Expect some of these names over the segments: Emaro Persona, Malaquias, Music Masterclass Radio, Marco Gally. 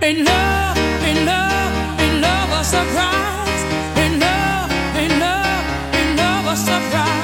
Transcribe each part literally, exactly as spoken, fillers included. In love, in love, in love, a surprise. In love, in love, in love, a surprise.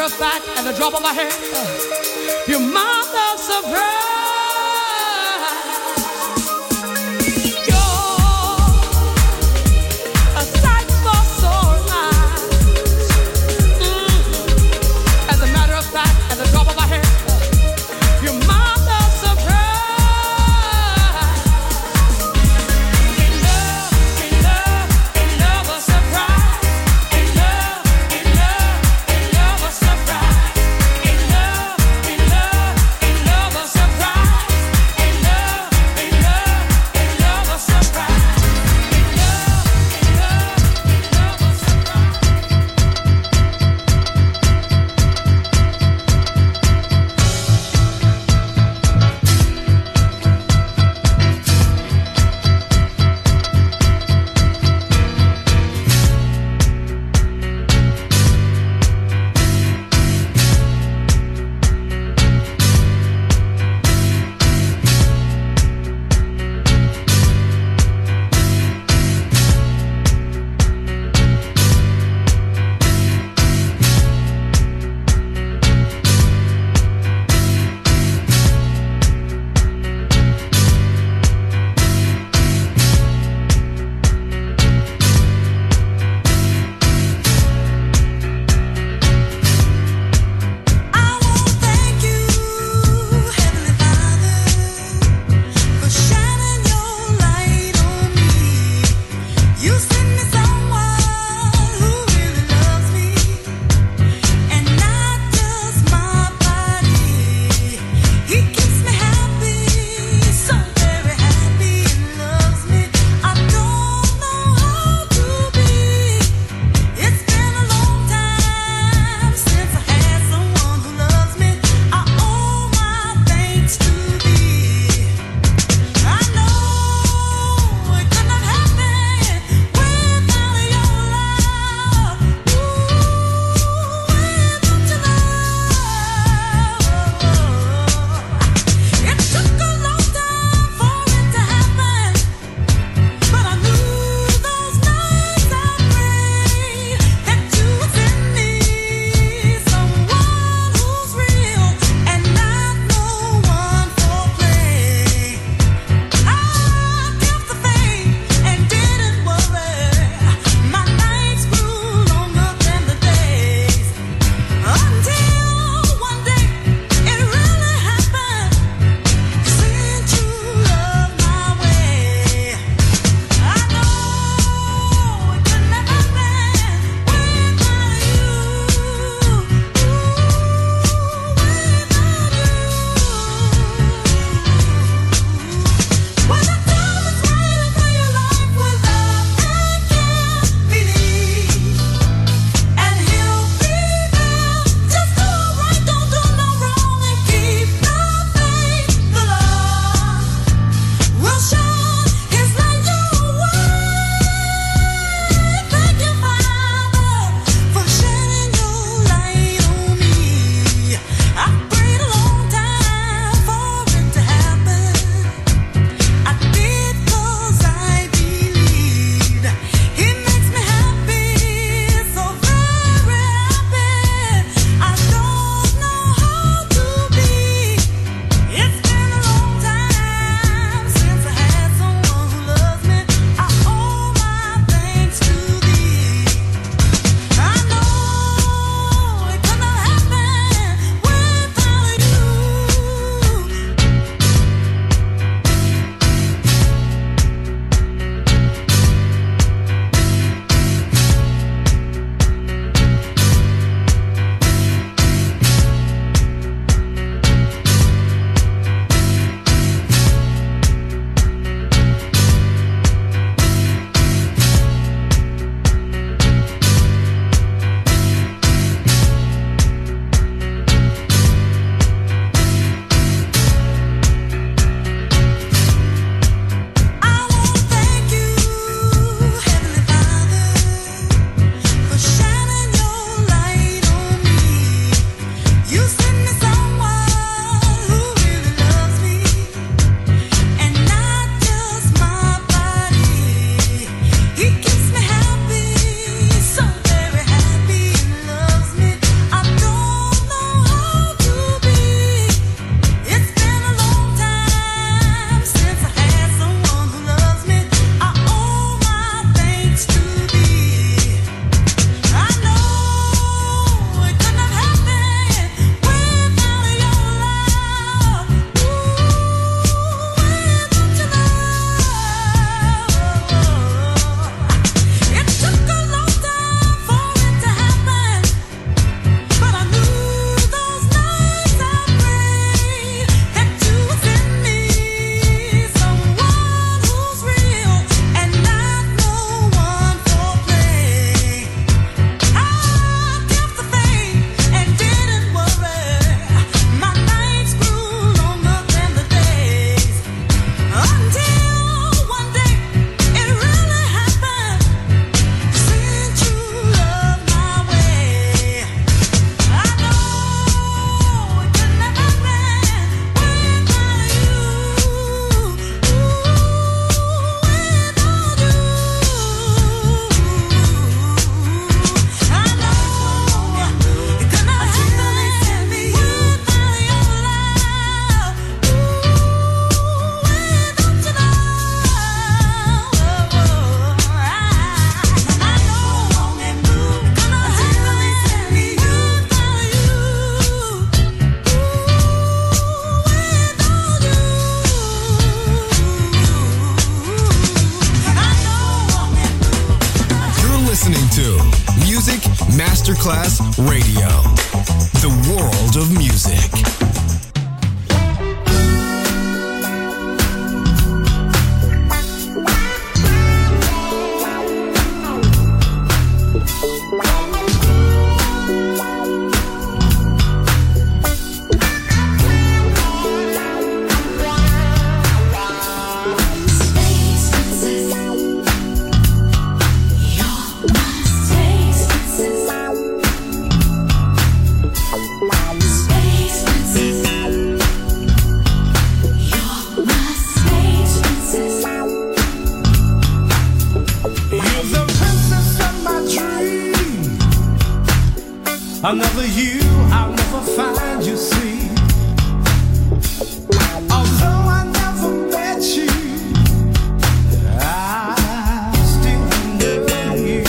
Surprise! Masterclass Radio. The world of music. Another you I'll never find, you see. Although I never met you, I still know you.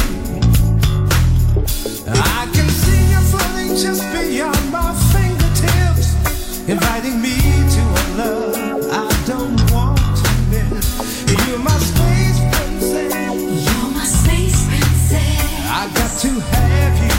I can see you floating just beyond my fingertips, inviting me to a love I don't want to miss. You're my space princess. You're my space princess. I got to have you.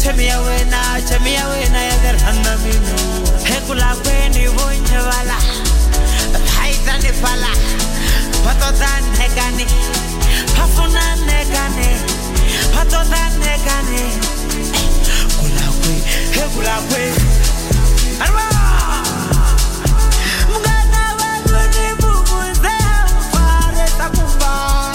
Chemiya we na, chemiya we na, yader hanna minu. Hekula we. da negane, passo na negane, passo da negane. Kula kwe, he kula kwe. Arwa, mugada wa duni muguze fare takumba.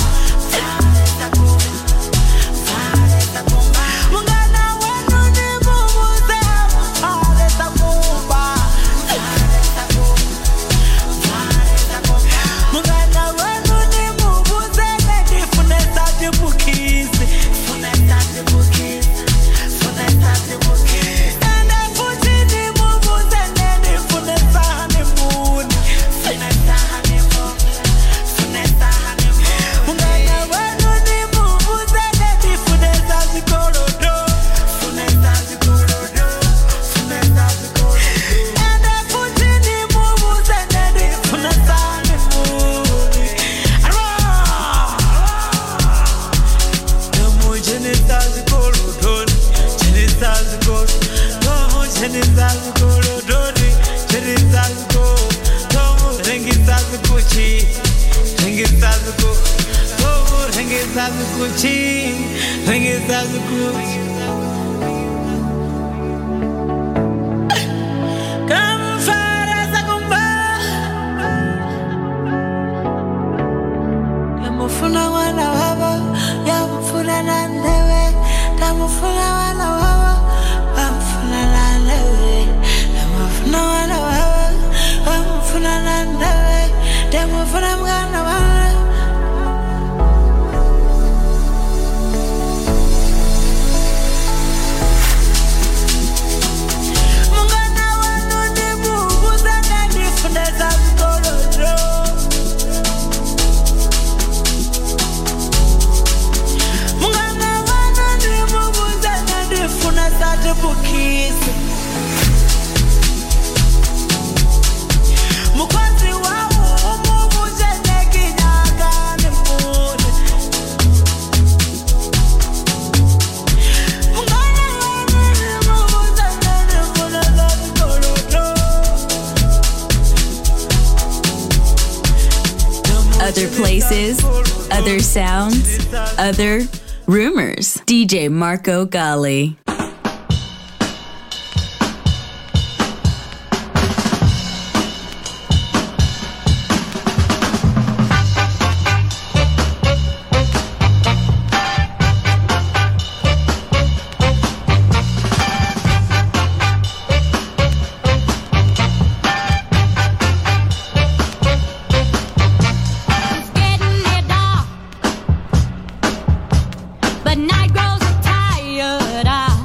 Other places, other sounds, other rumors. D J Marco Gally. But night grows tired. I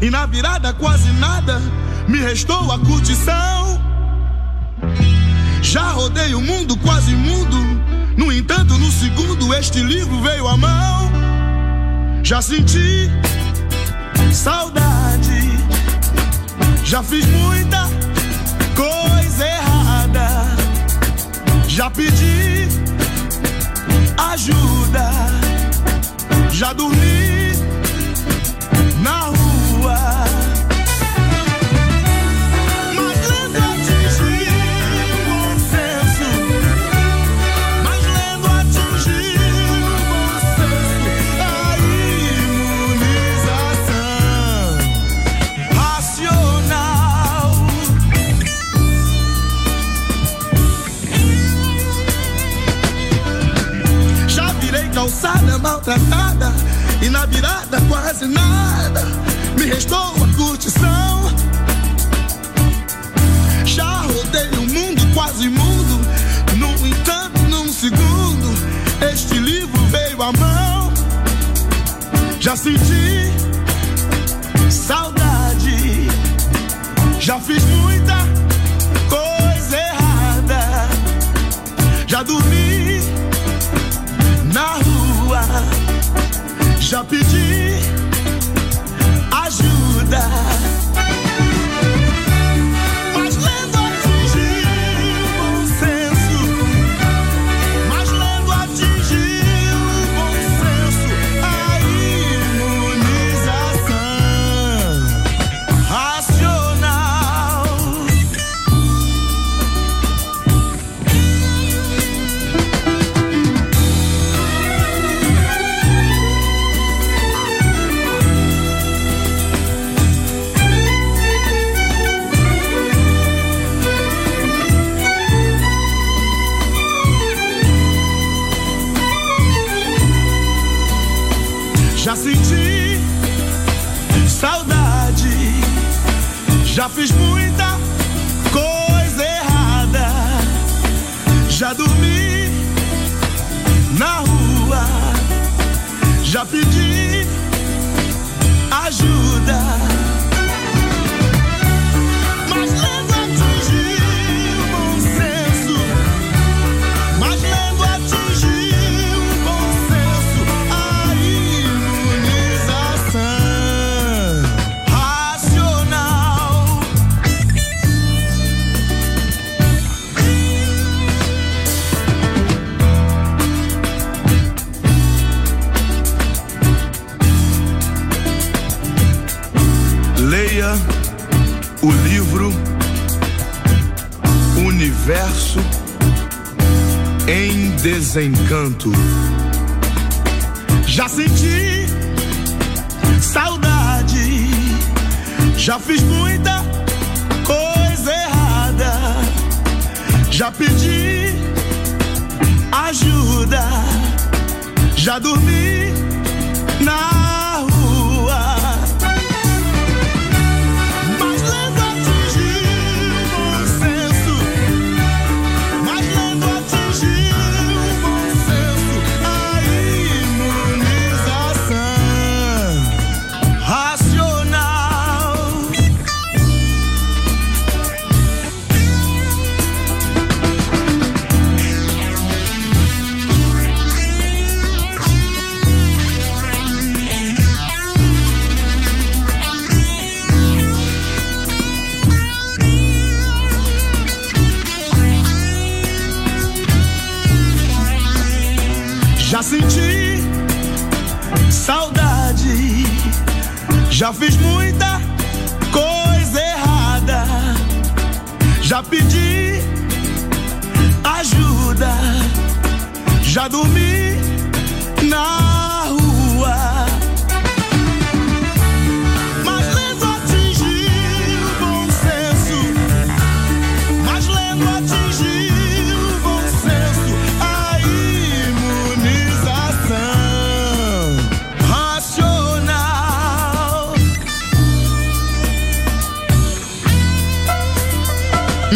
E na virada quase nada me restou a curtição. Já rodei o mundo quase mudo, no entanto no segundo este livro veio à mão. Já senti saudade, já fiz muita coisa errada, já pedi ajuda, já dormi na rua. Calçada maltratada e na virada quase nada me restou a curtição. imundo, num instante, num segundo, este livro veio à mão. Já senti saudade, já fiz muita coisa errada, já dormi na rua, já pedi ajuda. Já senti saudade, já fiz muita coisa errada, já dormi na rua, já pedi ajuda. O livro Universo em Desencanto. Já senti saudade, já fiz muita coisa errada, já pedi ajuda, já dormi na rua. Senti saudade, já fiz muita coisa errada, já pedi ajuda, já dormi na rua.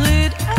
It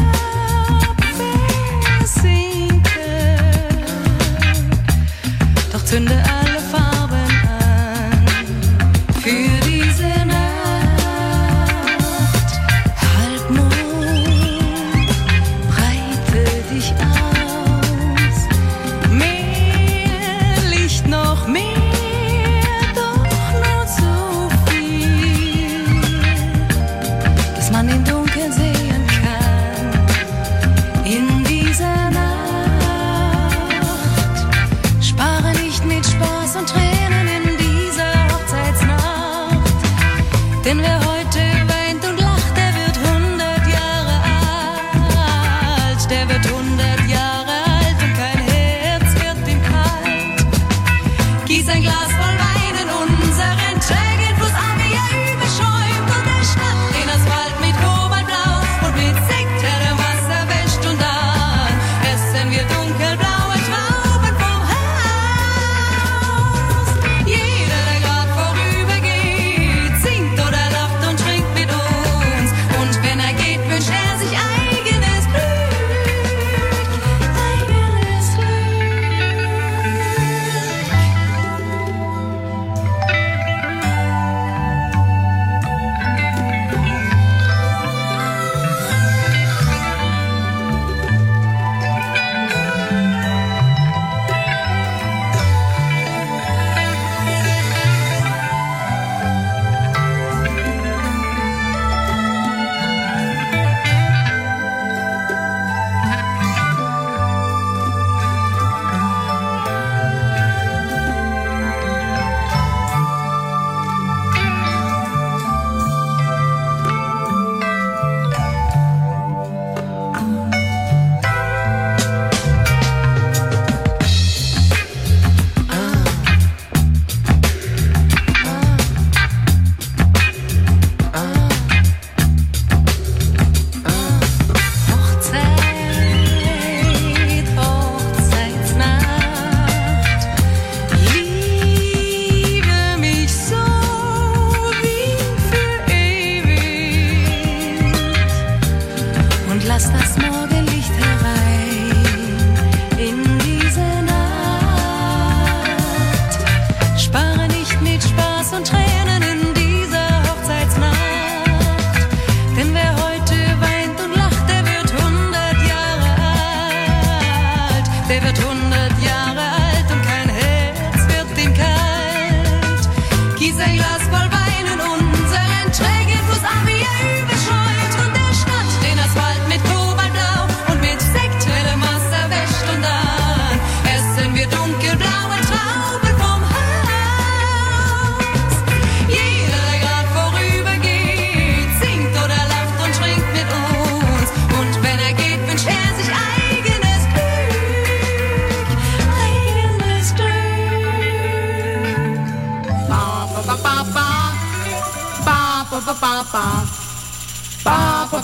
denn wer heute weint und lacht, der wird hundert Jahre alt, der wird hundert Jahre alt und kein Herz wird ihm kalt. Gieß ein Glas voll Wein in unseren Trägenfluss ab, wie er überschäumt und erschlagt den Asphalt mit Kobaltblau und mit Sekt der Wasser wäscht und dann essen wir dunkelblau.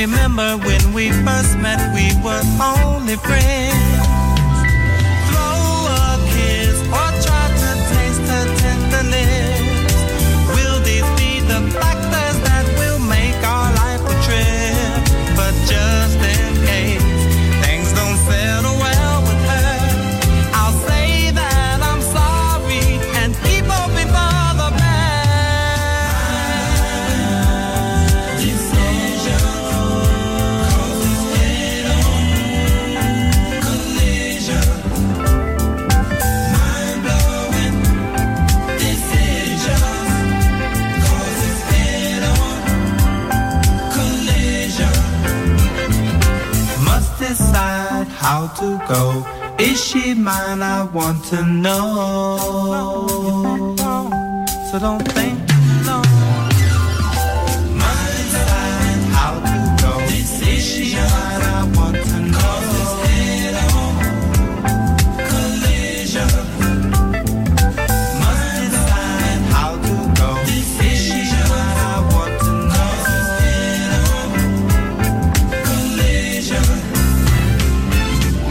Remember when we first met, we were only friends. Throw a kiss or try to taste her tenderness. Will these be the factors that will make our life a trip? But just in case things don't settle well with her, I'll say that I'm sorry and people before the bad decision causes head-on collision. Mind-blowing decisions causes head-on collision. Must decide how to go. Is she mine? I want to know. So don't think too long. Must decide how to go. Is she mine? I want to know. Must decide how to go. Is she mine? I want to know.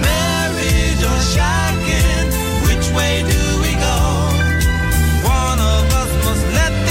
Marriage or shocking, which way do we go? One of us must let the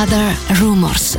Other Rumors.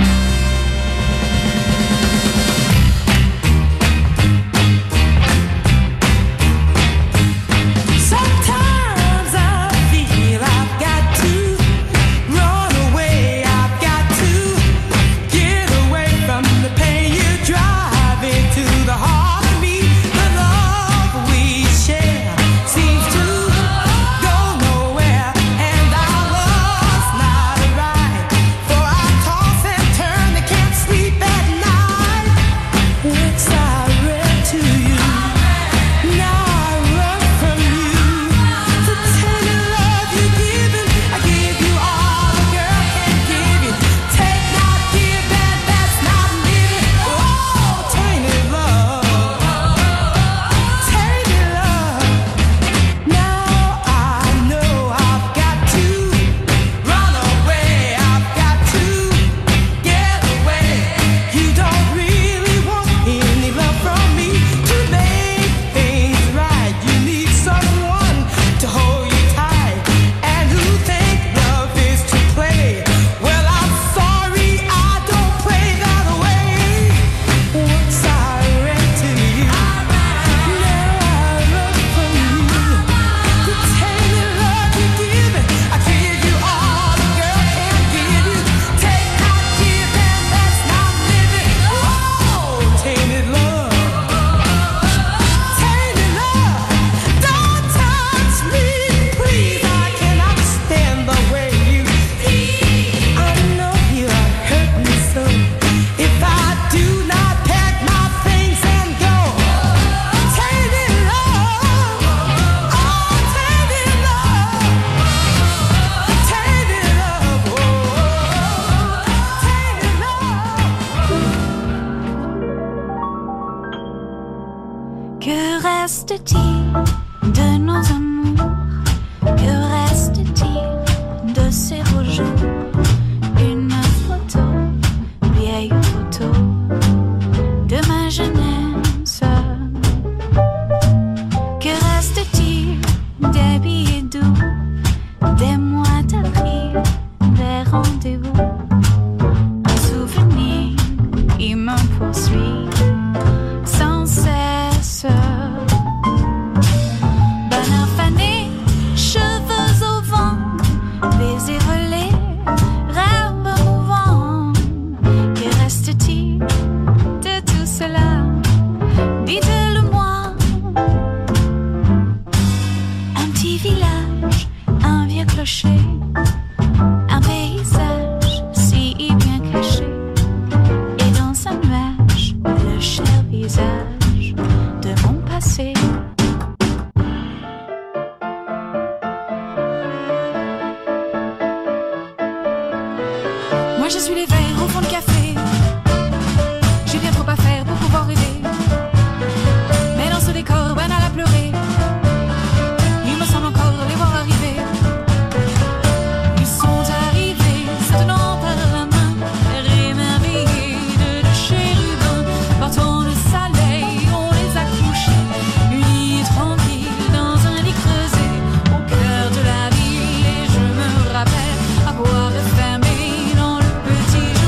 Fermé dans le petit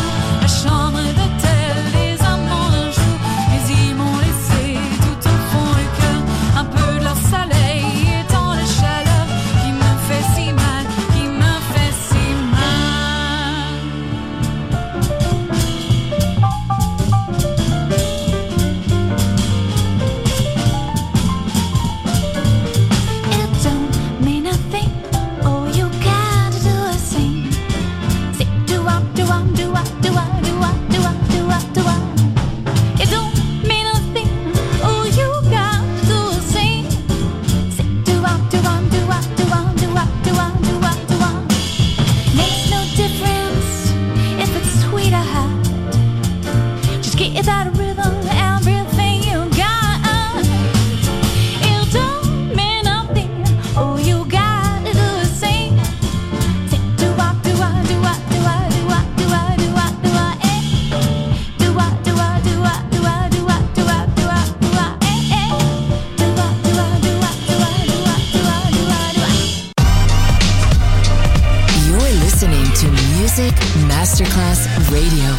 Music Masterclass Radio.